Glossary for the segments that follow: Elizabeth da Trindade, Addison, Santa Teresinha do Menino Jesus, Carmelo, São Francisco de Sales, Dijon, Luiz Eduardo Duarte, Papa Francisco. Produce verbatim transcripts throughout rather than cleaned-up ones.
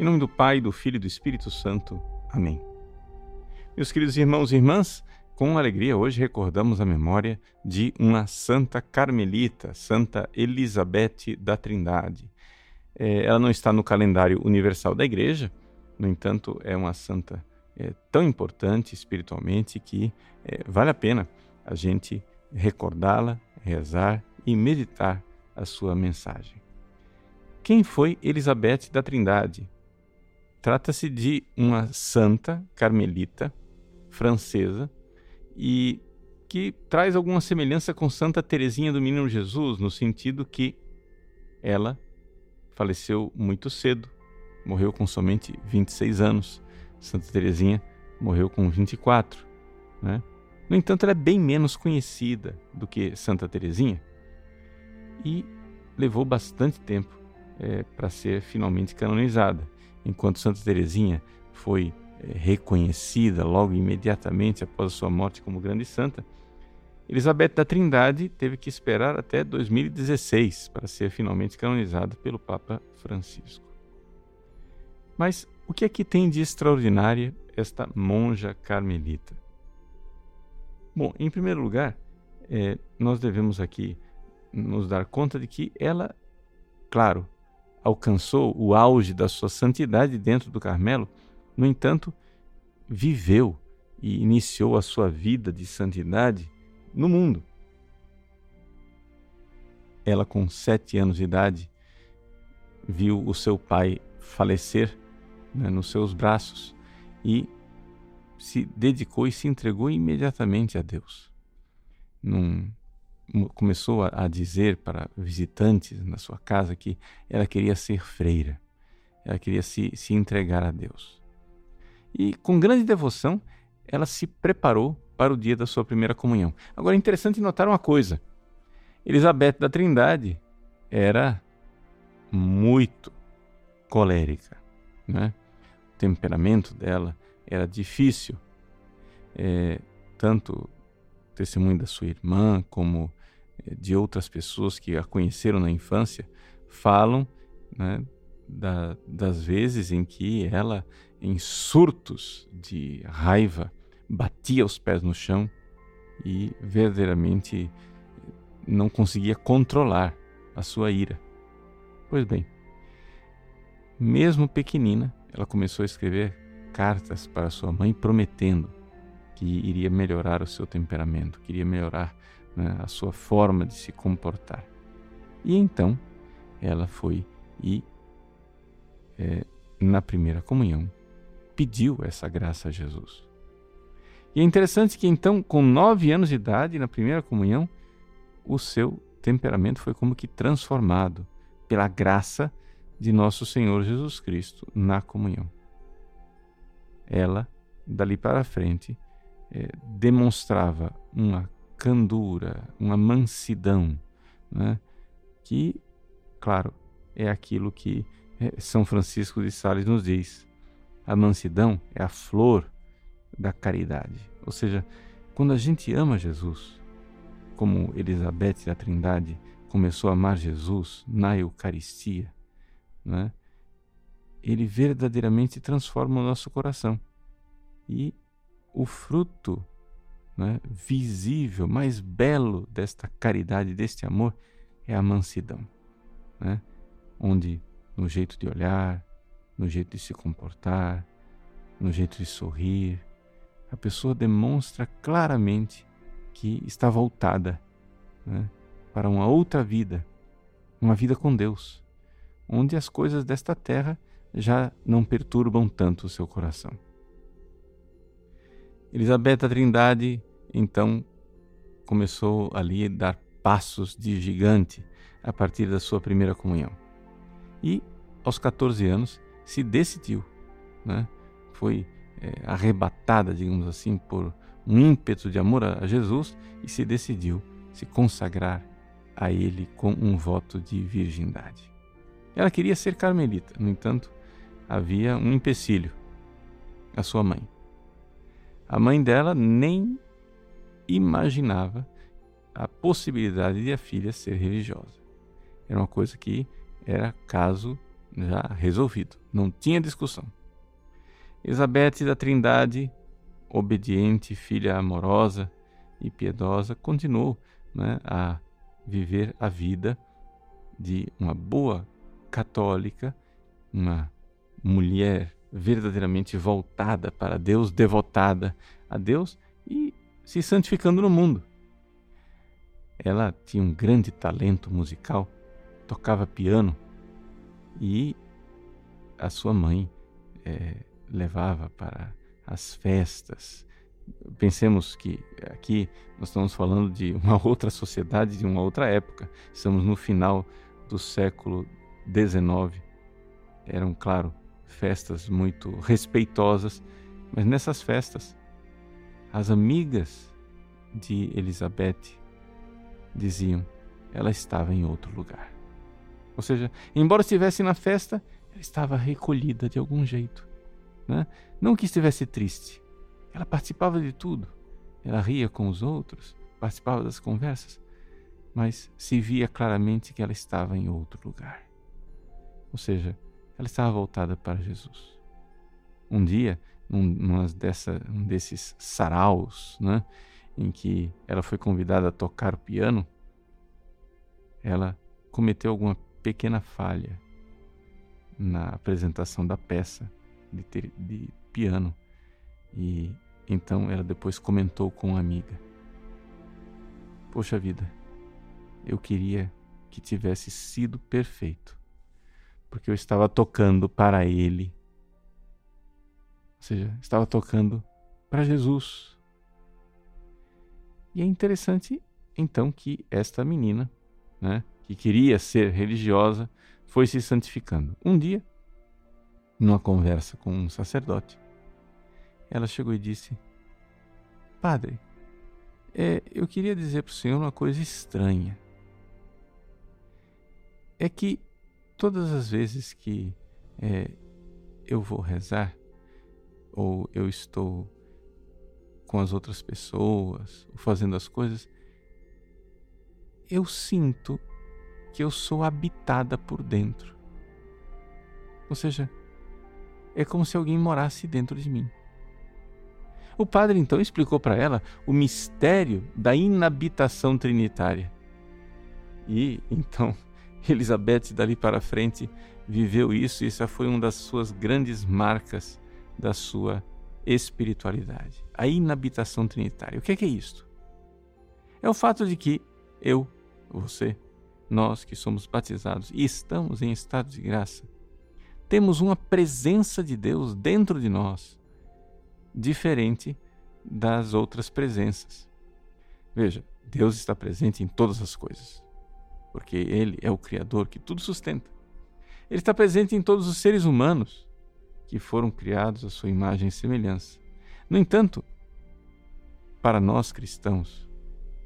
Em nome do Pai, do Filho e do Espírito Santo. Amém. Meus queridos irmãos e irmãs, com alegria hoje recordamos a memória de uma santa carmelita, Santa Elizabeth da Trindade. É, ela não está no calendário universal da Igreja, no entanto, é uma santa é, tão importante espiritualmente que é, vale a pena a gente recordá-la, rezar e meditar a sua mensagem. Quem foi Elizabeth da Trindade? Trata-se de uma santa carmelita francesa e que traz alguma semelhança com Santa Teresinha do Menino Jesus, no sentido que ela faleceu muito cedo, morreu com somente vinte e seis anos. Santa Teresinha morreu com vinte e quatro, né? No entanto, ela é bem menos conhecida do que Santa Teresinha e levou bastante tempo é, para ser finalmente canonizada. Enquanto Santa Teresinha foi reconhecida logo imediatamente após a sua morte como grande santa, Elizabeth da Trindade teve que esperar até dois mil e dezesseis para ser finalmente canonizada pelo Papa Francisco. Mas o que é que tem de extraordinária esta monja carmelita? Bom, em primeiro lugar, é, nós devemos aqui nos dar conta de que ela, claro, alcançou o auge da sua santidade dentro do Carmelo. No entanto, viveu e iniciou a sua vida de santidade no mundo. Ela, com sete anos de idade, viu o seu pai falecer, né, nos seus braços, e se dedicou e se entregou imediatamente a Deus. Num, começou a, a dizer para visitantes na sua casa que ela queria ser freira, ela queria se, se entregar a Deus. E com grande devoção, ela se preparou para o dia da sua primeira comunhão. Agora, é interessante notar uma coisa. Elizabeth da Trindade era muito colérica, né? O temperamento dela era difícil. É, tanto o testemunho da sua irmã como de outras pessoas que a conheceram na infância falam, né, da, das vezes em que ela, em surtos de raiva, batia os pés no chão e verdadeiramente não conseguia controlar a sua ira. Pois bem, mesmo pequenina, ela começou a escrever cartas para sua mãe prometendo que iria melhorar o seu temperamento, que iria melhorar, né, a sua forma de se comportar. E então ela foi e, é, na primeira comunhão, pediu essa graça a Jesus. E é interessante que então, com nove anos de idade, na primeira comunhão, o seu temperamento foi como que transformado pela graça de nosso Senhor Jesus Cristo na comunhão. Ela, dali para frente, é, demonstrava uma candura, uma mansidão, né, que, claro, é aquilo que é, São Francisco de Sales nos diz. A mansidão é a flor da caridade. Ou seja, quando a gente ama Jesus, como Elizabeth da Trindade começou a amar Jesus na Eucaristia, né, ele verdadeiramente transforma o nosso coração. E o fruto, né, visível, mais belo desta caridade, deste amor, é a mansidão, né, onde no jeito de olhar, no jeito de se comportar, no jeito de sorrir, a pessoa demonstra claramente que está voltada, né, para uma outra vida, uma vida com Deus, onde as coisas desta terra já não perturbam tanto o seu coração. Elizabeth da Trindade, então, começou ali a dar passos de gigante a partir da sua primeira comunhão. E, aos catorze anos, se decidiu, né? Foi é, arrebatada, digamos assim, por um ímpeto de amor a Jesus e se decidiu se consagrar a ele com um voto de virgindade. Ela queria ser carmelita, no entanto, havia um empecilho: a sua mãe. A mãe dela nem imaginava a possibilidade de a filha ser religiosa. Era uma coisa que era caso já resolvido, não tinha discussão. Elizabeth da Trindade, obediente, filha amorosa e piedosa, continuou, né, a viver a vida de uma boa católica, uma mulher verdadeiramente voltada para Deus, devotada a Deus e se santificando no mundo. Ela tinha um grande talento musical, tocava piano, e a sua mãe é, levava para as festas. Pensemos que aqui nós estamos falando de uma outra sociedade, de uma outra época. Estamos no final do século dezenove. Eram, claro, festas muito respeitosas, mas nessas festas, as amigas de Elizabeth diziam, ela estava em outro lugar. Ou seja, embora estivesse na festa, ela estava recolhida de algum jeito, né? Não que estivesse triste, ela participava de tudo, ela ria com os outros, participava das conversas, mas se via claramente que ela estava em outro lugar. Ou seja, ela estava voltada para Jesus. Um dia, num, num, dessa, num desses saraus, né, em que ela foi convidada a tocar o piano, ela cometeu alguma pequena falha na apresentação da peça de, ter, de piano. E então ela depois comentou com uma amiga: poxa vida, eu queria que tivesse sido perfeito, porque eu estava tocando para ele. Ou seja, estava tocando para Jesus. E é interessante, então, que esta menina, né, que queria ser religiosa, foi se santificando. Um dia, numa conversa com um sacerdote, ela chegou e disse: Padre, é, eu queria dizer para o senhor uma coisa estranha. É que todas as vezes que é, eu vou rezar, ou eu estou com as outras pessoas, ou fazendo as coisas, eu sinto que eu sou habitada por dentro. Ou seja, é como se alguém morasse dentro de mim. O padre então explicou para ela o mistério da inabitação trinitária. E então Elizabeth, dali para frente, viveu isso, e essa foi uma das suas grandes marcas da sua espiritualidade. A inabitação trinitária. O que é, que é isto? É o fato de que eu, você, nós que somos batizados e estamos em estado de graça, temos uma presença de Deus dentro de nós, diferente das outras presenças. Veja, Deus está presente em todas as coisas, porque Ele é o Criador que tudo sustenta. Ele está presente em todos os seres humanos que foram criados à sua imagem e semelhança. No entanto, para nós cristãos,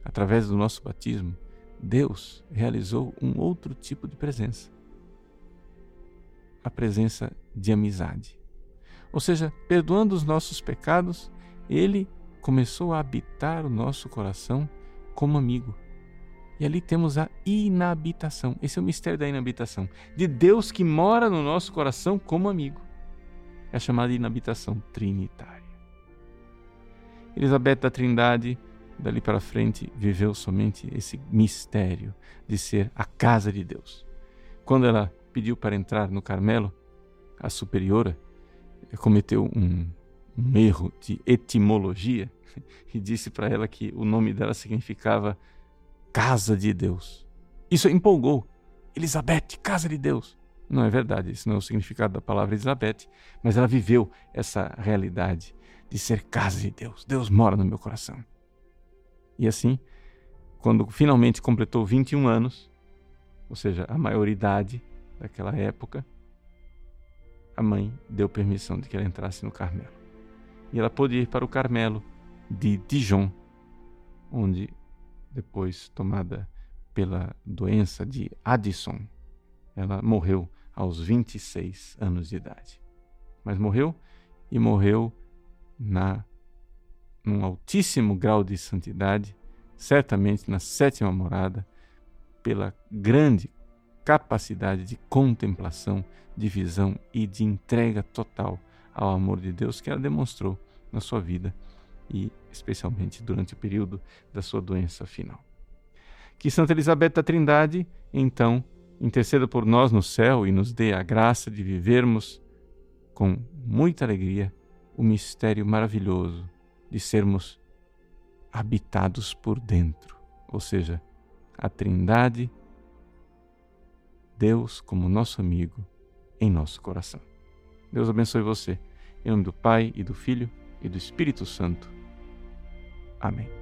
através do nosso batismo, Deus realizou um outro tipo de presença, a presença de amizade. Ou seja, perdoando os nossos pecados, Ele começou a habitar o nosso coração como amigo. E ali temos a inabitação. Esse é o mistério da inabitação, de Deus que mora no nosso coração como amigo. É a chamada inabitação trinitária. Elizabeth da Trindade, dali para frente, viveu somente esse mistério de ser a casa de Deus. Quando ela pediu para entrar no Carmelo, a superiora cometeu um, um erro de etimologia e disse para ela que o nome dela significava Casa de Deus. Isso empolgou. Elizabeth, Casa de Deus. Não é verdade, isso não é o significado da palavra Elizabeth, mas ela viveu essa realidade de ser Casa de Deus. Deus mora no meu coração. E assim, quando finalmente completou vinte e um anos, ou seja, a maioridade daquela época, a mãe deu permissão de que ela entrasse no Carmelo. E ela pôde ir para o Carmelo de Dijon, onde, depois tomada pela doença de Addison, ela morreu aos vinte e seis anos de idade. Mas morreu, e morreu na, num altíssimo grau de santidade, certamente na sétima morada, pela grande capacidade de contemplação, de visão e de entrega total ao amor de Deus que ela demonstrou na sua vida e especialmente durante o período da sua doença final. Que Santa Elizabeth da Trindade, então, interceda por nós no céu e nos dê a graça de vivermos com muita alegria o mistério maravilhoso de sermos habitados por dentro, ou seja, a Trindade, Deus como nosso amigo em nosso coração. Deus abençoe você. Em nome do Pai e do Filho e do Espírito Santo. Amém.